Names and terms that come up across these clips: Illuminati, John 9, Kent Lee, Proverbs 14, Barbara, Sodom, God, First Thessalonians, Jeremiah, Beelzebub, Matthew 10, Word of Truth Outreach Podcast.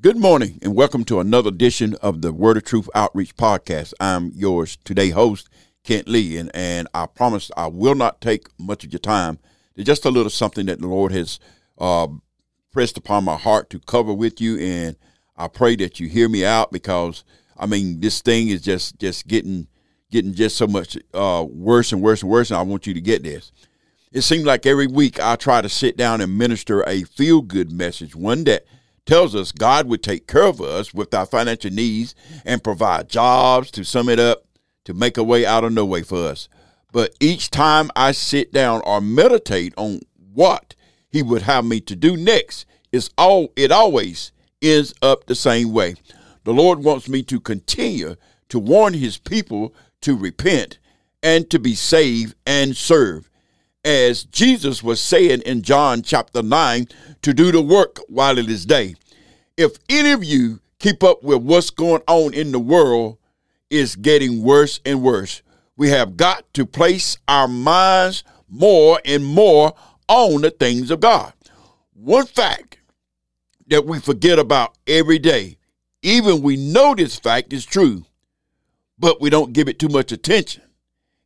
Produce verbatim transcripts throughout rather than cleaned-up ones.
Good morning and welcome to another edition of the Word of Truth Outreach Podcast. I'm yours today host, Kent Lee, and, and I promise I will not take much of your time. There's just a little something that the Lord has uh, pressed upon my heart to cover with you, and I pray that you hear me out because, I mean, this thing is just, just getting getting just so much uh, worse and worse and worse, and I want you to get this. It seems like every week I try to sit down and minister a feel-good message, one that tells us God would take care of us with our financial needs and provide jobs, to sum it up, to make a way out of no way for us. But each time I sit down or meditate on what he would have me to do next, it's all, it always ends up the same way. The Lord wants me to continue to warn his people to repent and to be saved and serve. As Jesus was saying in John chapter nine, to do the work while it is day. If any of you keep up with what's going on in the world, it's getting worse and worse. We have got to place our minds more and more on the things of God. One fact that we forget about every day, even we know this fact is true, but we don't give it too much attention,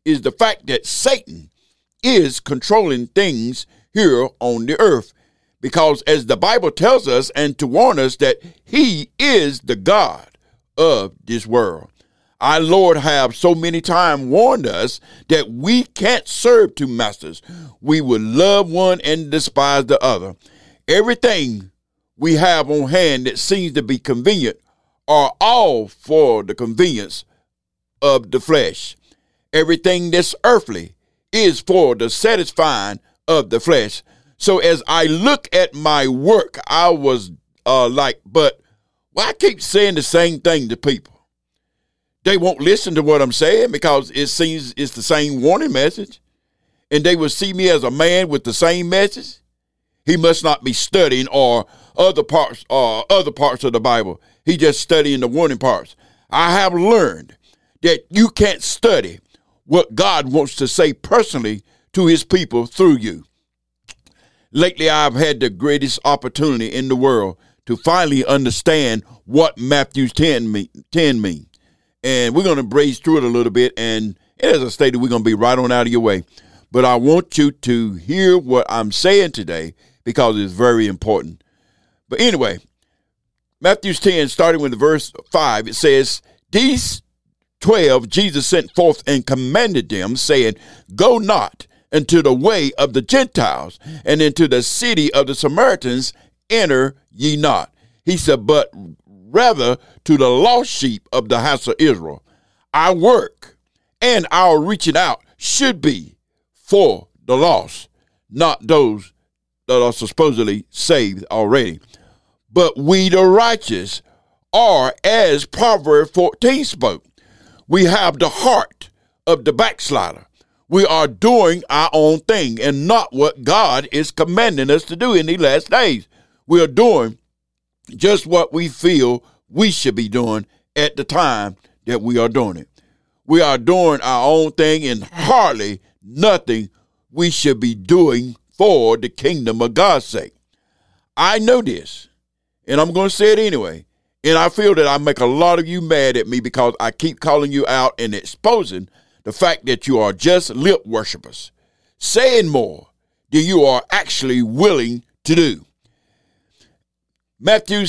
is the fact that Satan is controlling things here on the earth, because as the Bible tells us and to warn us that he is the God of this world. Our Lord have so many times warned us that we can't serve two masters. We will love one and despise the other. Everything we have on hand that seems to be convenient are all for the convenience of the flesh. Everything that's earthly is for the satisfying of the flesh. So as I look at my work, I was uh, like, but why well, keep saying the same thing to people? They won't listen to what I'm saying because it seems it's the same warning message, and they will see me as a man with the same message. He must not be studying or other parts or other parts of the Bible. He just studying the warning parts. I have learned that you can't study what God wants to say personally to his people through you. Lately, I've had the greatest opportunity in the world to finally understand what Matthew ten, ten means. And we're going to braze through it a little bit. And as I stated, we're going to be right on out of your way. But I want you to hear what I'm saying today because it's very important. But anyway, Matthew ten, starting with verse five, it says, these twelve Jesus sent forth and commanded them, saying, go not into the way of the Gentiles, and into the city of the Samaritans enter ye not. He said, but rather to the lost sheep of the house of Israel. Our work and our reaching out should be for the lost, not those that are supposedly saved already. But we the righteous are, as Proverbs fourteen spoke, we have the heart of the backslider. We are doing our own thing and not what God is commanding us to do in the last days. We are doing just what we feel we should be doing at the time that we are doing it. We are doing our own thing and hardly nothing we should be doing for the kingdom of God's sake. I know this, and I'm going to say it anyway. And I feel that I make a lot of you mad at me because I keep calling you out and exposing the fact that you are just lip worshipers, saying more than you are actually willing to do. Matthew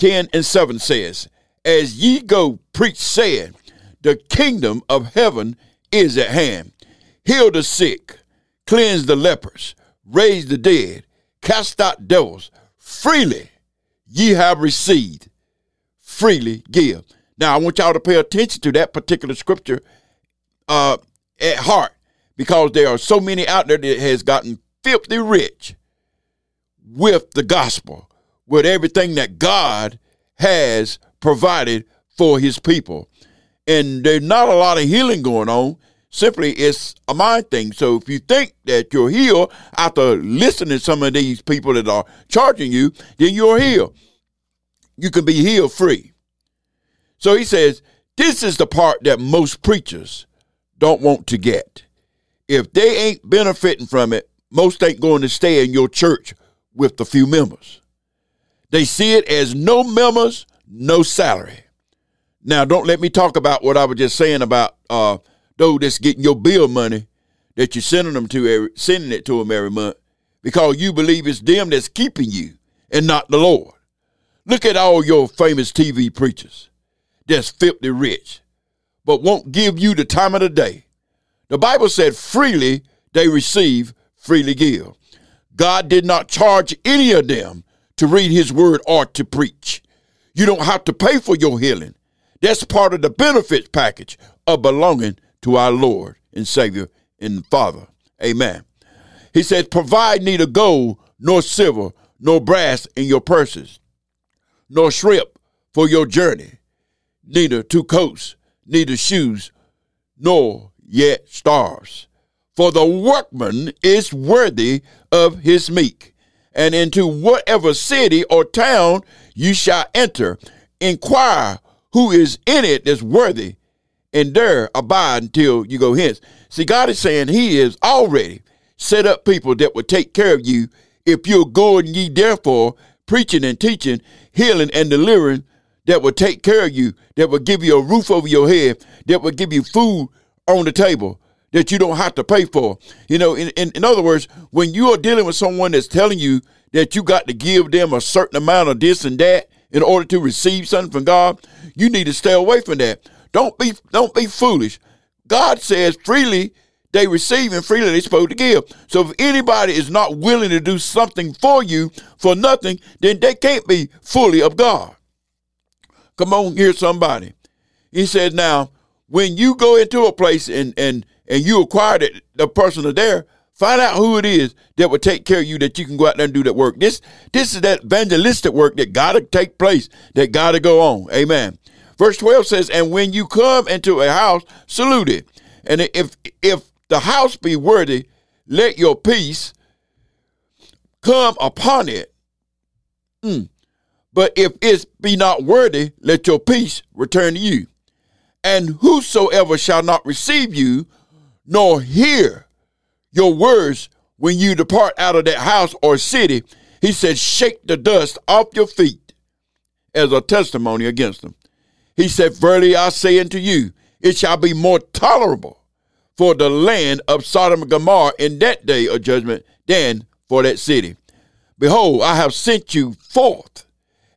ten and seven says, as ye go preach, saying, the kingdom of heaven is at hand. Heal the sick, cleanse the lepers, raise the dead, cast out devils. Freely ye have received, freely give. Now, I want y'all to pay attention to that particular scripture uh, at heart, because there are so many out there that has gotten filthy rich with the gospel, with everything that God has provided for his people. And there's not a lot of healing going on. Simply, it's a mind thing. So if you think that you're healed after listening to some of these people that are charging you, then you're healed. You can be healed free. So he says, this is the part that most preachers don't want to get. If they ain't benefiting from it, most ain't going to stay in your church with the few members. They see it as no members, no salary. Now, don't let me talk about what I was just saying about uh, those that's getting your bill money that you're sending them to every, sending it to them every month, because you believe it's them that's keeping you and not the Lord. Look at all your famous T V preachers that's filthy rich, but won't give you the time of the day. The Bible said freely they receive, freely give. God did not charge any of them to read his word or to preach. You don't have to pay for your healing. That's part of the benefits package of belonging to our Lord and Savior and Father. Amen. He said, provide neither gold nor silver nor brass in your purses, nor shrimp for your journey, neither two coats, neither shoes, nor yet stars. For the workman is worthy of his meat. And into whatever city or town you shall enter, inquire who is in it that's worthy, and there abide until you go hence. See, God is saying he is already set up people that will take care of you if you're going ye therefore preaching and teaching, healing and delivering, that will take care of you, that will give you a roof over your head, that will give you food on the table that you don't have to pay for. You know, in, in, in other words, when you are dealing with someone that's telling you that you got to give them a certain amount of this and that in order to receive something from God, you need to stay away from that. Don't be don't be foolish. God says freely they receive and freely they're supposed to give. So if anybody is not willing to do something for you for nothing, then they can't be fully of God. Come on here, somebody. He said, now, when you go into a place and and and you acquire that the person are there, find out who it is that will take care of you, that you can go out there and do that work. This this is that evangelistic work that got to take place, that got to go on. Amen. Verse twelve says, and when you come into a house, salute it. And if if the house be worthy, let your peace come upon it. Mm. But if it be not worthy, let your peace return to you. And whosoever shall not receive you, nor hear your words when you depart out of that house or city, he said, shake the dust off your feet as a testimony against them. He said, verily I say unto you, it shall be more tolerable for the land of Sodom and Gomorrah in that day of judgment than for that city. Behold, I have sent you forth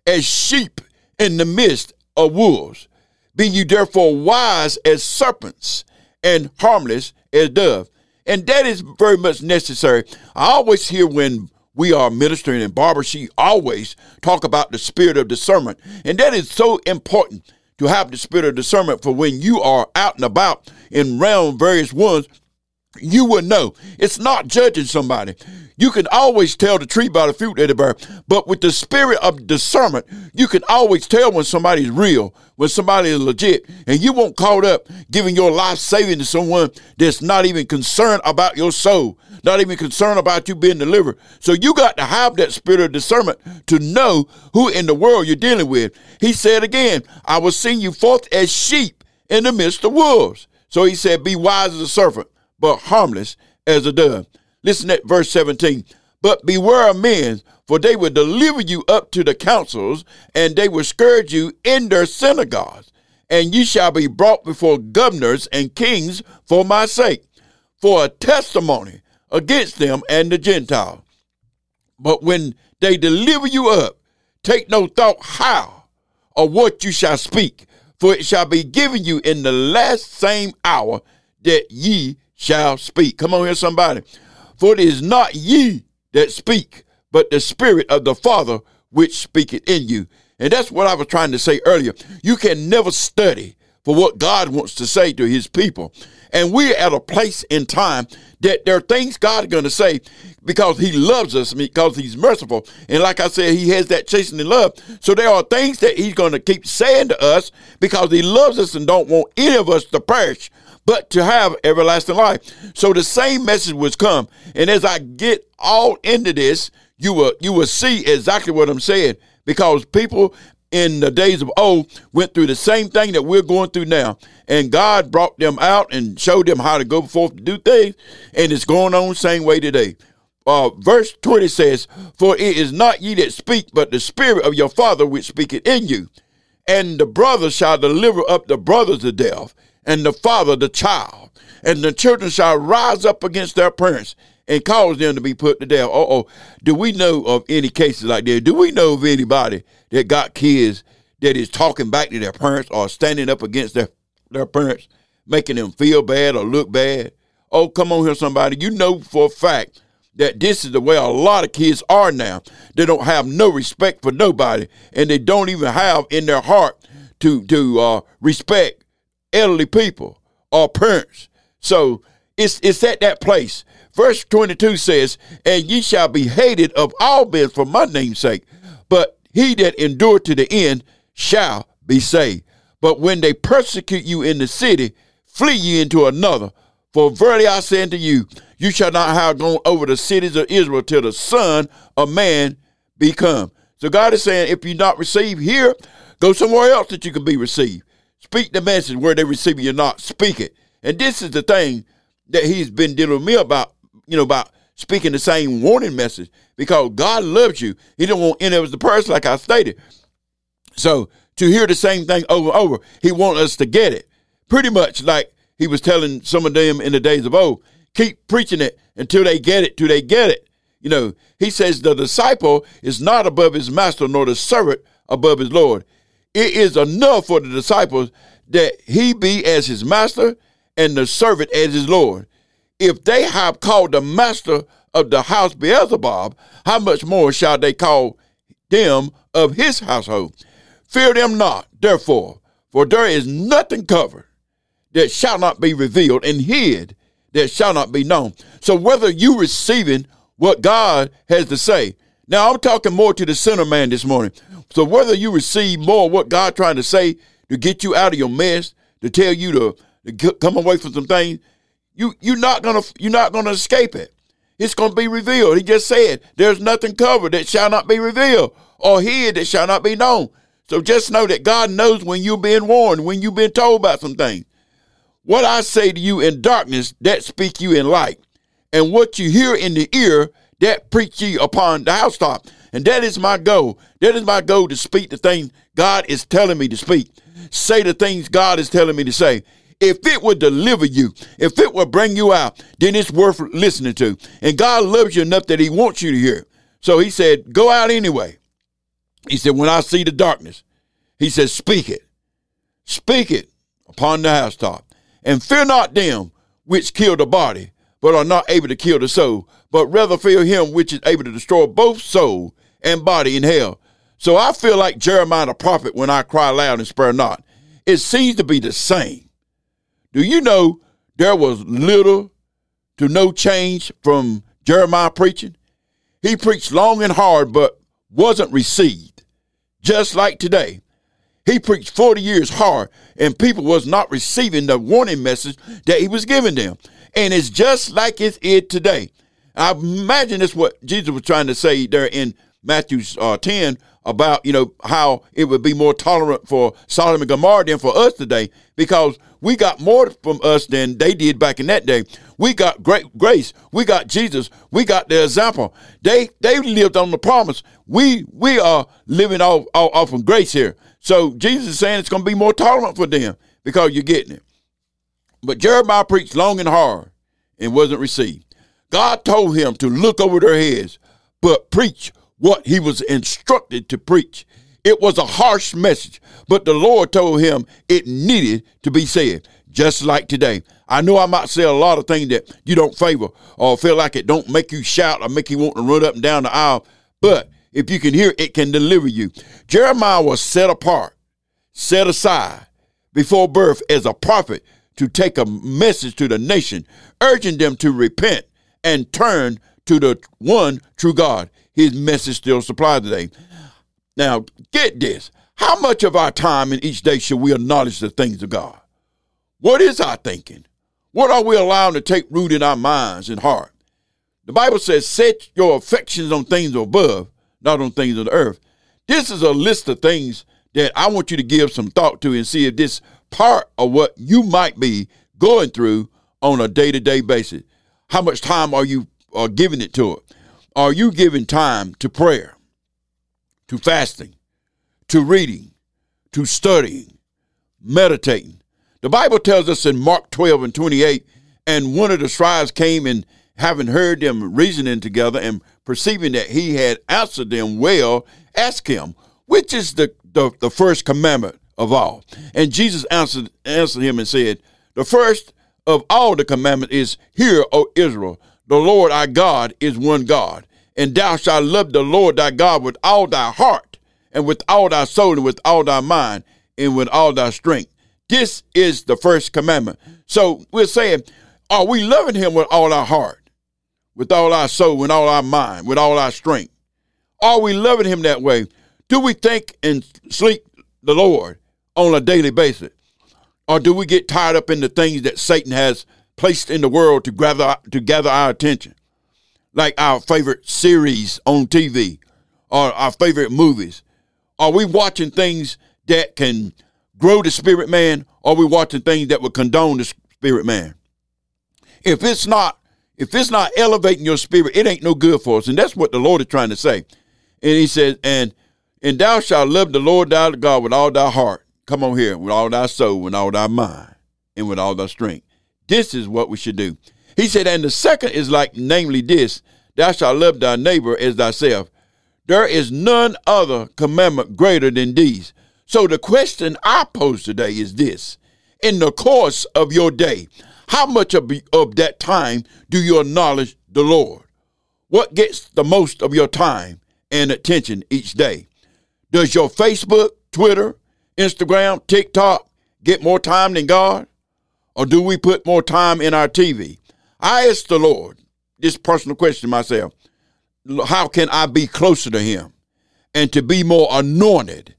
as sheep in the midst of wolves. Be you therefore wise as serpents and harmless as doves. And that is very much necessary. I always hear when we are ministering, and Barbara, she always talk about the spirit of discernment. And that is so important, to have the spirit of discernment, for when you are out and about and around various ones, you will know. It's not judging somebody. You can always tell the tree by the fruit of the bear. But with the spirit of discernment, you can always tell when somebody's real, when somebody is legit, and you won't caught up giving your life saving to someone that's not even concerned about your soul, not even concerned about you being delivered. So you got to have that spirit of discernment to know who in the world you're dealing with. He said again, I will send you forth as sheep in the midst of wolves. So he said, be wise as a serpent, but harmless as a dove. Listen at verse seventeen. But beware of men, for they will deliver you up to the councils, and they will scourge you in their synagogues. And you shall be brought before governors and kings for my sake, for a testimony against them and the Gentiles. But when they deliver you up, take no thought how or what you shall speak, for it shall be given you in the last same hour that ye shall speak. Come on here, somebody. For it is not ye that speak, but the Spirit of the Father which speaketh in you. And that's what I was trying to say earlier. You can never study for what God wants to say to his people. And we're at a place in time that there are things God is going to say, because he loves us, because he's merciful. And like I said, he has that chastening love. So there are things that he's going to keep saying to us because he loves us and don't want any of us to perish, but to have everlasting life. So the same message was come. And as I get all into this, you will you will see exactly what I'm saying, because people in the days of old went through the same thing that we're going through now. And God brought them out and showed them how to go forth to do things. And it's going on the same way today. uh, verse twenty says, for it is not ye that speak, but the Spirit of your Father which speaketh in you. And the brother shall deliver up the brother to death, and the father the child. And the children shall rise up against their parents and cause them to be put to death. Uh-oh. Do we know of any cases like this? Do we know of anybody that got kids that is talking back to their parents or standing up against their, their parents, making them feel bad or look bad? Oh, come on here, somebody. You know for a fact that this is the way a lot of kids are now. They don't have no respect for nobody, and they don't even have in their heart to, to uh, respect elderly people or parents. So it's it's at that place. Verse twenty-two says, and ye shall be hated of all men for my name's sake, but he that endureth to the end shall be saved. But when they persecute you in the city, flee ye into another. For verily I say unto you, you shall not have gone over the cities of Israel till the Son of Man be come. So God is saying, if you're not received here, go somewhere else that you can be received. Speak the message where they receive you or not. Speak it. And this is the thing that he's been dealing with me about, you know, about speaking the same warning message, because God loves you. He don't want any of us to perish, like I stated. So to hear the same thing over and over, he wants us to get it. Pretty much like he was telling some of them in the days of old, keep preaching it until they get it, till they get it. You know, he says the disciple is not above his master, nor the servant above his Lord. It is enough for the disciples that he be as his master and the servant as his Lord. If they have called the master of the house Beelzebub, how much more shall they call them of his household? Fear them not, therefore, for there is nothing covered that shall not be revealed, and hid that shall not be known. So whether you receiving what God has to say, now I'm talking more to the sinner man this morning. So whether you receive more of what God trying to say to get you out of your mess, to tell you to come away from some things, you you're not gonna you're not gonna escape it. It's gonna be revealed. He just said, "There's nothing covered that shall not be revealed, or hid that shall not be known." So just know that God knows when you're being warned, when you've been told about some things. What I say to you in darkness, that speak you in light, and what you hear in the ear, that preach ye upon the housetop. And that is my goal. That is my goal, to speak the things God is telling me to speak, say the things God is telling me to say. If it would deliver you, if it would bring you out, then it's worth listening to. And God loves you enough that he wants you to hear. So he said, go out anyway. He said, when I see the darkness, he said, speak it. Speak it upon the housetop. And fear not them which kill the body, but are not able to kill the soul, but rather fear him which is able to destroy both soul and body in hell. So I feel like Jeremiah the prophet when I cry loud and spare not. It seems to be the same. Do you know there was little to no change from Jeremiah preaching? He preached long and hard, but wasn't received. Just like today, he preached forty years hard, and people was not receiving the warning message that he was giving them. And it's just like it is today. I imagine that's what Jesus was trying to say there in Matthew uh, ten about, you know, how it would be more tolerant for Sodom and Gomorrah than for us today, because we got more from us than they did back in that day. We got great grace. We got Jesus. We got the example. They they lived on the promise. We we are living off, off, off of grace here. So Jesus is saying it's going to be more tolerant for them because you're getting it. But Jeremiah preached long and hard and wasn't received. God told him to look over their heads, but preach what he was instructed to preach. It was a harsh message, but the Lord told him it needed to be said, just like today. I know I might say a lot of things that you don't favor or feel like it don't make you shout or make you want to run up and down the aisle, but if you can hear it, it can deliver you. Jeremiah was set apart, set aside before birth as a prophet to take a message to the nation, urging them to repent and turn to the one true God. His message still supplies today. Now, get this. How much of our time in each day should we acknowledge the things of God? What is our thinking? What are we allowing to take root in our minds and heart? The Bible says, set your affections on things above, not on things on the earth. This is a list of things that I want you to give some thought to and see if this part of what you might be going through on a day-to-day basis. How much time are you or giving it to it? Are you giving time to prayer, to fasting, to reading, to studying, meditating? The Bible tells us in Mark twelve and twenty-eight, and one of the scribes came and having heard them reasoning together and perceiving that he had answered them well, asked him, which is the, the, the first commandment of all? And Jesus answered, answered him and said, the first of all the commandments is, hear, O Israel, the Lord our God is one God, and thou shalt love the Lord thy God with all thy heart, and with all thy soul, and with all thy mind, and with all thy strength. This is the first commandment. So we're saying, are we loving him with all our heart, with all our soul, with all our mind, with all our strength? Are we loving him that way? Do we think and seek the Lord on a daily basis? Or do we get tied up in the things that Satan has placed in the world to gather, to gather our attention? Like our favorite series on T V or our favorite movies. Are we watching things that can grow the spirit man, or are we watching things that will condone the spirit man? If it's not, if it's not elevating your spirit, it ain't no good for us. And that's what the Lord is trying to say. And he says, and, and thou shalt love the Lord thy God with all thy heart. Come on here, with all thy soul, with all thy mind, and with all thy strength. This is what we should do. He said, and the second is like, namely this, thou shalt love thy neighbor as thyself. There is none other commandment greater than these. So the question I pose today is this. In the course of your day, how much of, of that time do you acknowledge the Lord? What gets the most of your time and attention each day? Does your Facebook, Twitter, Instagram, TikTok get more time than God? Or do we put more time in our T V? I ask the Lord this personal question to myself. How can I be closer to him and to be more anointed?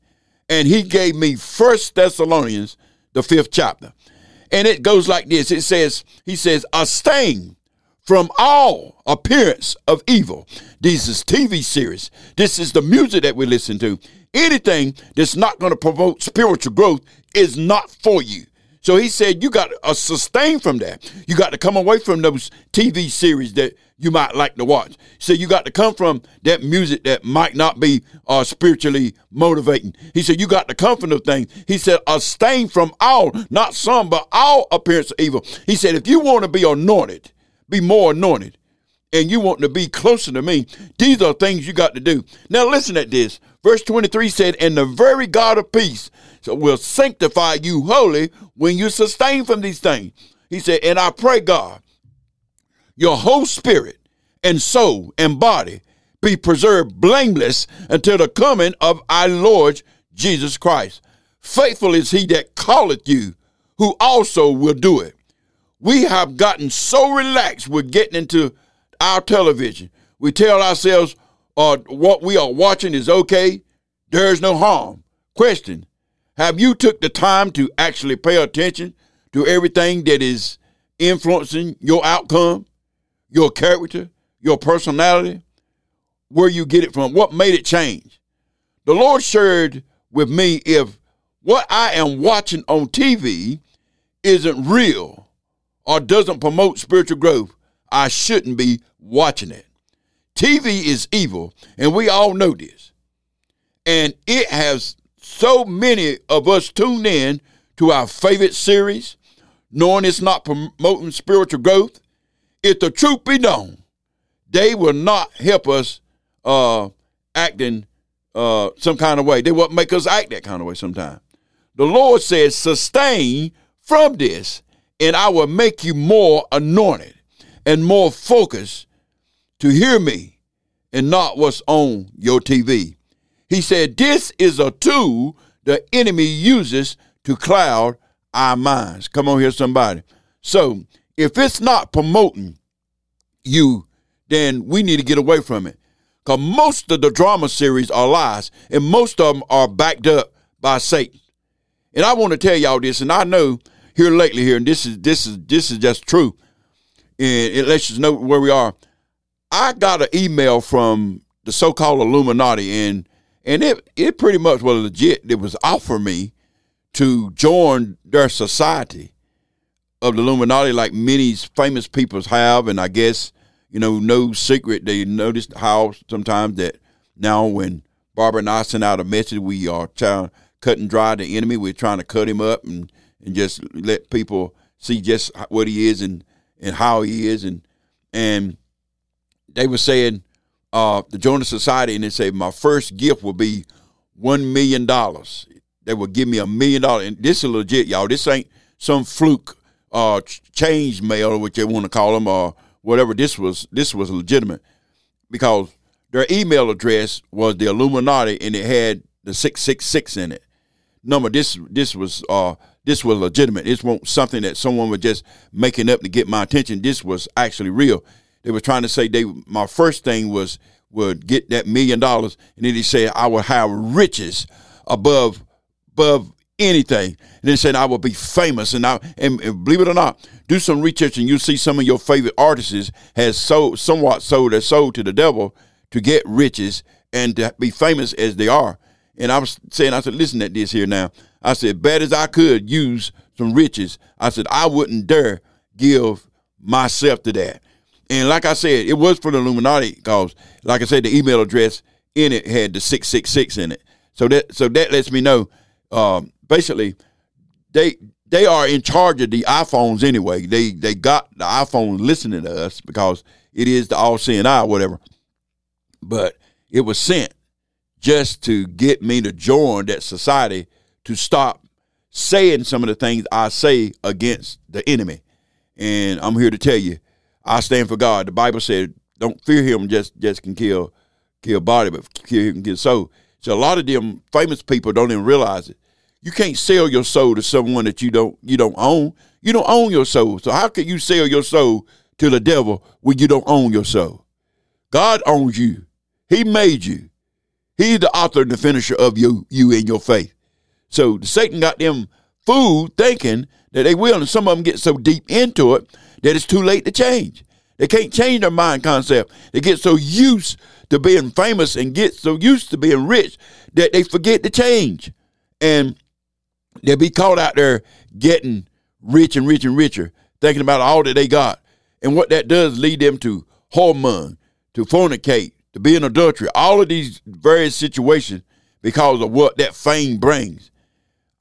And he gave me First Thessalonians, the fifth chapter. And it goes like this. It says, he says, abstain from all appearance of evil. This is T V series. This is the music that we listen to. Anything that's not going to promote spiritual growth is not for you. So he said, you got to sustain from that. You got to come away from those T V series that you might like to watch. So you got to come from that music that might not be uh, spiritually motivating. He said, you got to come from those things. He said, abstain from all, not some, but all appearance of evil. He said, if you want to be anointed, be more anointed, and you want to be closer to me, these are things you got to do. Now listen at this. Verse twenty-three said, and the very God of peace so will sanctify you wholly when you sustain from these things. He said, and I pray, God, your whole spirit and soul and body be preserved blameless until the coming of our Lord Jesus Christ. Faithful is he that calleth you, who also will do it. We have gotten so relaxed with getting into our television. We tell ourselves uh, what we are watching is okay. There is no harm. Question, have you took the time to actually pay attention to everything that is influencing your outcome, your character, your personality, where you get it from? What made it change? The Lord shared with me if what I am watching on T V isn't real or doesn't promote spiritual growth, I shouldn't be watching it. T V is evil, and we all know this. And it has so many of us tuned in to our favorite series, knowing it's not promoting spiritual growth. If the truth be known, they will not help us uh, act in uh, some kind of way. They won't make us act that kind of way sometimes. The Lord says, sustain from this, and I will make you more anointed and more focused to hear me and not what's on your T V. He said, this is a tool the enemy uses to cloud our minds. Come on here, somebody. So if it's not promoting you, then we need to get away from it. Because most of the drama series are lies, and most of them are backed up by Satan. And I want to tell y'all this, and I know here lately here, and this is this is this is just true. And it lets you know where we are. I got an email from the so-called Illuminati, and and it it pretty much was legit. It was offering me to join their society of the Illuminati, like many famous people have, and I guess you know, no secret. They noticed how sometimes that now when Barbara and I send out a message, we are trying cut and dry the enemy. We're trying to cut him up and, and just let people see just what he is and, and how he is. And and they were saying uh, the Jonas Society, and they say my first gift will be one million dollars. They will give me a million dollars. And this is legit, y'all. This ain't some fluke uh, change mail, which they want to call them or whatever. This was this was legitimate because their email address was the Illuminati, and it had the six six six in it. Number this this was uh this was legitimate. This wasn't something that someone was just making up to get my attention. This was actually real. They were trying to say they my first thing was would get that million dollars, and then he said I would have riches above. Above anything, and then said I will be famous. And I and, and believe it or not, do some research, and you see some of your favorite artists has sold, somewhat sold their soul to the devil to get riches and to be famous as they are. And I was saying, I said, listen at this here now. I said, bad as I could use some riches, I said I wouldn't dare give myself to that. And like I said, it was for the Illuminati because, like I said, the email address in it had the six six six in it. So that so that lets me know. Um, basically, they they are in charge of the iPhones anyway. They they got the iPhone listening to us because it is the all-seeing eye, whatever. But it was sent just to get me to join that society to stop saying some of the things I say against the enemy. And I'm here to tell you, I stand for God. The Bible said, "Don't fear him; just just can kill kill body, but kill him kill soul." So a lot of them famous people don't even realize it. You can't sell your soul to someone that you don't you don't own. You don't own your soul. So how can you sell your soul to the devil when you don't own your soul? God owns you. He made you. He's the author and the finisher of you, you and your faith. So Satan got them fooled thinking that they will, and some of them get so deep into it that it's too late to change. They can't change their mind concept. They get so used to being famous and get so used to being rich that they forget to change. And they'll be caught out there getting rich and rich and richer, thinking about all that they got. And what that does lead them to whoremonger, to fornicate, to be in adultery, all of these various situations because of what that fame brings.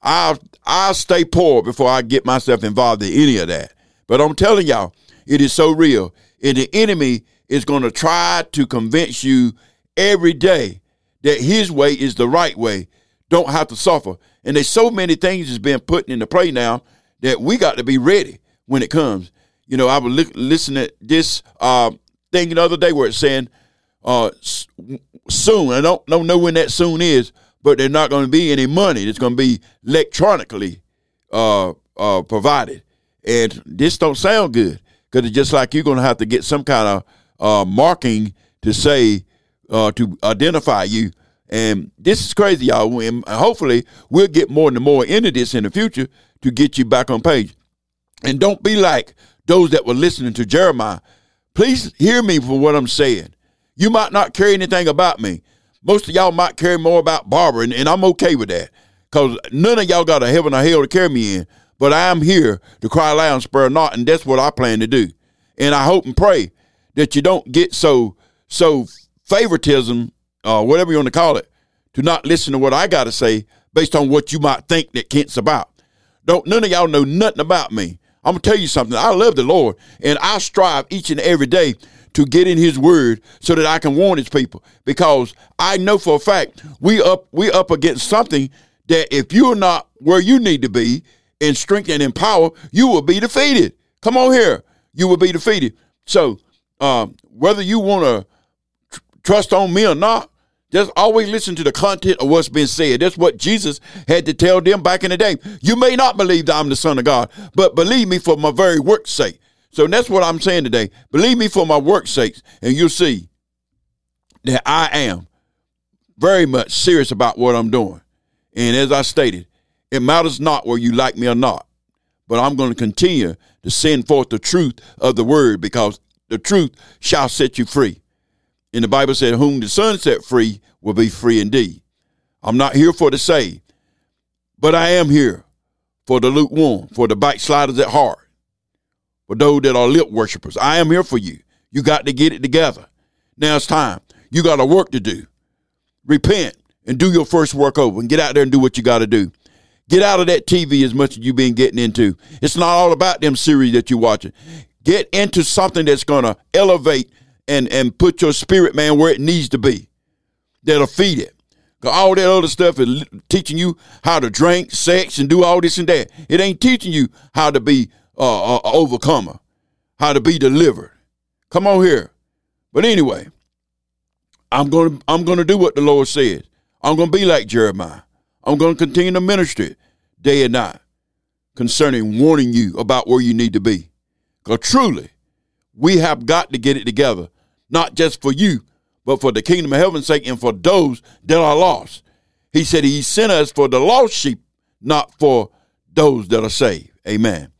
I'll, I'll stay poor before I get myself involved in any of that. But I'm telling y'all, it is so real. And the enemy is going to try to convince you every day that his way is the right way. Don't have to suffer. And there's so many things that's been put into play now that we got to be ready when it comes. You know, I was li- listening to this uh, thing the other day where it's saying uh, soon. I don't, don't know when that soon is, but there's not going to be any money. It's going to be electronically uh, uh, provided. And this don't sound good. Because it's just like you're going to have to get some kind of uh, marking to say, uh, to identify you. And this is crazy, y'all. And hopefully we'll get more and more into this in the future to get you back on page. And don't be like those that were listening to Jeremiah. Please hear me for what I'm saying. You might not care anything about me. Most of y'all might care more about Barbara, and, and I'm okay with that. Because none of y'all got a heaven or hell to carry me in. But I am here to cry aloud and spare not, and that's what I plan to do. And I hope and pray that you don't get so so favoritism, uh, whatever you want to call it, to not listen to what I got to say based on what you might think that Kent's about. Don't none of y'all know nothing about me. I'm going to tell you something. I love the Lord, and I strive each and every day to get in his word so that I can warn his people, because I know for a fact we up we up against something that if you're not where you need to be, in strength and in power, you will be defeated. Come on here. You will be defeated. So um, whether you want to tr- trust on me or not, just always listen to the content of what's been said. That's what Jesus had to tell them back in the day. You may not believe that I'm the Son of God, but believe me for my very work's sake. So that's what I'm saying today. Believe me for my work's sake, and you'll see that I am very much serious about what I'm doing. And as I stated, it matters not whether you like me or not, but I'm going to continue to send forth the truth of the word, because the truth shall set you free. And the Bible said, whom the Son set free will be free indeed. I'm not here for the saved, but I am here for the lukewarm, for the backsliders at heart, for those that are lip worshipers. I am here for you. You got to get it together. Now it's time. You got a work to do. Repent and do your first work over and get out there and do what you got to do. Get out of that T V as much as you've been getting into. It's not all about them series that you're watching. Get into something that's going to elevate and, and put your spirit, man, where it needs to be. That'll feed it. All that other stuff is teaching you how to drink, sex, and do all this and that. It ain't teaching you how to be uh, an overcomer, how to be delivered. Come on here. But anyway, I'm gonna I'm gonna do what the Lord says. I'm gonna be like Jeremiah. I'm gonna continue to minister day and night concerning warning you about where you need to be. Because truly, we have got to get it together, not just for you, but for the kingdom of heaven's sake and for those that are lost. He said he sent us for the lost sheep, not for those that are saved. Amen.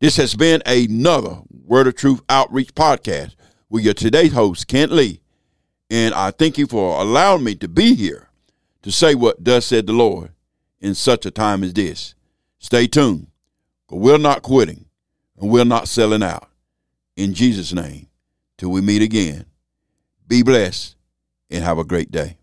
This has been another Word of Truth Outreach Podcast with your today's host, Kent Lee. And I thank you for allowing me to be here to say what thus said the Lord in such a time as this. Stay tuned, because we're not quitting and we're not selling out. In Jesus' name, till we meet again, be blessed and have a great day.